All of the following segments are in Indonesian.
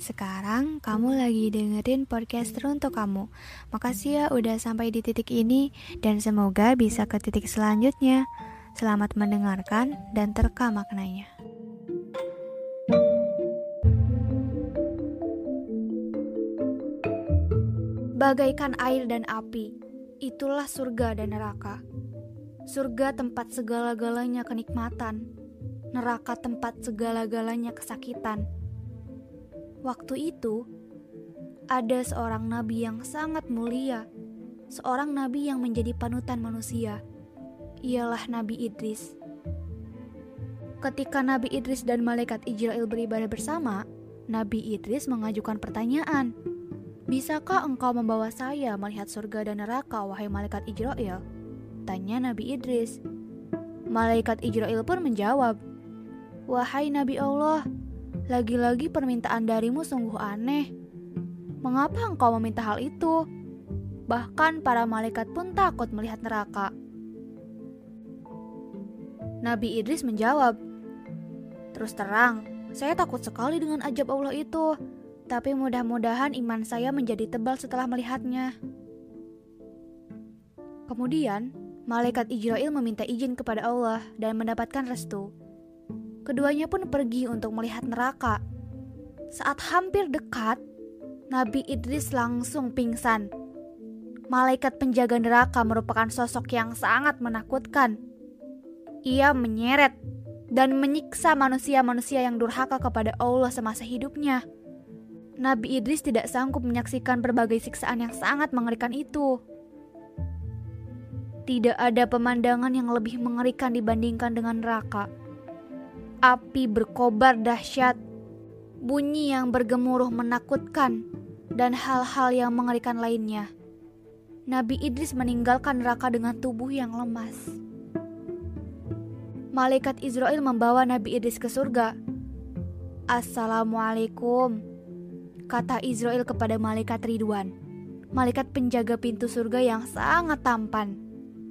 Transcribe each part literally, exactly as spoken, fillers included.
Sekarang kamu lagi dengerin podcast Teruntuk Kamu. Makasih ya udah sampai di titik ini, dan semoga bisa ke titik selanjutnya. Selamat mendengarkan dan terka maknanya. Bagaikan air dan api, itulah surga dan neraka. Surga tempat segala-galanya kenikmatan, neraka tempat segala-galanya kesakitan. Waktu itu, ada seorang nabi yang sangat mulia, seorang nabi yang menjadi panutan manusia. Ialah Nabi Idris. Ketika Nabi Idris dan Malaikat Izrail beribadah bersama, Nabi Idris mengajukan pertanyaan, "Bisakah engkau membawa saya melihat surga dan neraka, wahai Malaikat Izrail?" tanya Nabi Idris. Malaikat Izrail pun menjawab, "Wahai Nabi Allah, lagi-lagi permintaan darimu sungguh aneh. Mengapa engkau meminta hal itu? Bahkan para malaikat pun takut melihat neraka." Nabi Idris menjawab, "Terus terang, saya takut sekali dengan ajab Allah itu. Tapi mudah-mudahan iman saya menjadi tebal setelah melihatnya." Kemudian, Malaikat Izrail meminta izin kepada Allah dan mendapatkan restu. Keduanya pun pergi untuk melihat neraka. Saat hampir dekat, Nabi Idris langsung pingsan. Malaikat penjaga neraka merupakan sosok yang sangat menakutkan. Ia menyeret dan menyiksa manusia-manusia yang durhaka kepada Allah semasa hidupnya. Nabi Idris tidak sanggup menyaksikan berbagai siksaan yang sangat mengerikan itu. Tidak ada pemandangan yang lebih mengerikan dibandingkan dengan neraka. Api berkobar dahsyat, bunyi yang bergemuruh menakutkan, dan hal-hal yang mengerikan lainnya. Nabi Idris meninggalkan neraka dengan tubuh yang lemas. Malaikat Izrail membawa Nabi Idris ke surga. "Assalamualaikum," kata Izrail kepada Malaikat Ridwan, malaikat penjaga pintu surga yang sangat tampan.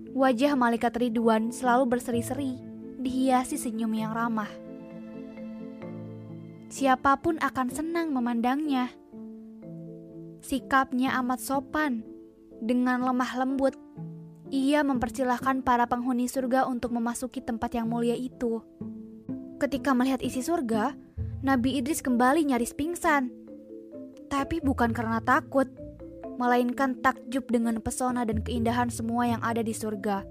Wajah Malaikat Ridwan selalu berseri-seri, dihiasi senyum yang ramah. Siapapun akan senang memandangnya. Sikapnya amat sopan. Dengan lemah lembut, ia mempersilahkan para penghuni surga untuk memasuki tempat yang mulia itu. Ketika melihat isi surga, Nabi Idris kembali nyaris pingsan. Tapi bukan karena takut, melainkan takjub dengan pesona dan keindahan semua yang ada di surga.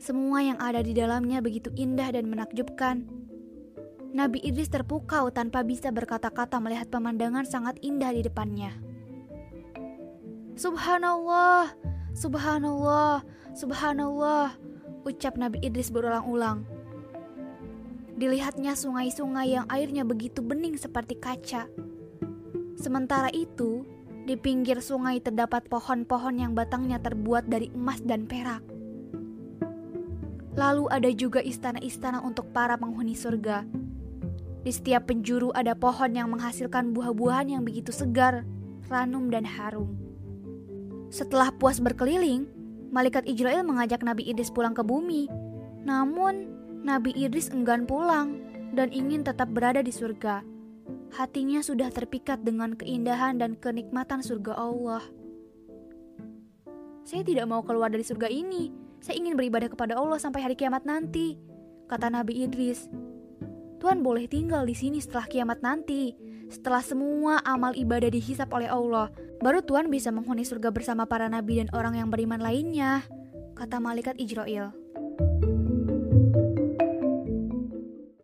Semua yang ada di dalamnya begitu indah dan menakjubkan. Nabi Idris terpukau tanpa bisa berkata-kata melihat pemandangan sangat indah di depannya. "Subhanallah, subhanallah, subhanallah," ucap Nabi Idris berulang-ulang. Dilihatnya sungai-sungai yang airnya begitu bening seperti kaca. Sementara itu, di pinggir sungai terdapat pohon-pohon yang batangnya terbuat dari emas dan perak. Lalu ada juga istana-istana untuk para penghuni surga. Di setiap penjuru ada pohon yang menghasilkan buah-buahan yang begitu segar, ranum dan harum. Setelah puas berkeliling, Malaikat Izrail mengajak Nabi Idris pulang ke bumi. Namun, Nabi Idris enggan pulang dan ingin tetap berada di surga. Hatinya sudah terpikat dengan keindahan dan kenikmatan surga Allah. "Saya tidak mau keluar dari surga ini. Saya ingin beribadah kepada Allah sampai hari kiamat nanti," kata Nabi Idris. "Tuhan boleh tinggal di sini setelah kiamat nanti. Setelah semua amal ibadah dihisap oleh Allah, baru Tuhan bisa menghuni surga bersama para nabi dan orang yang beriman lainnya," kata Malaikat Izrail.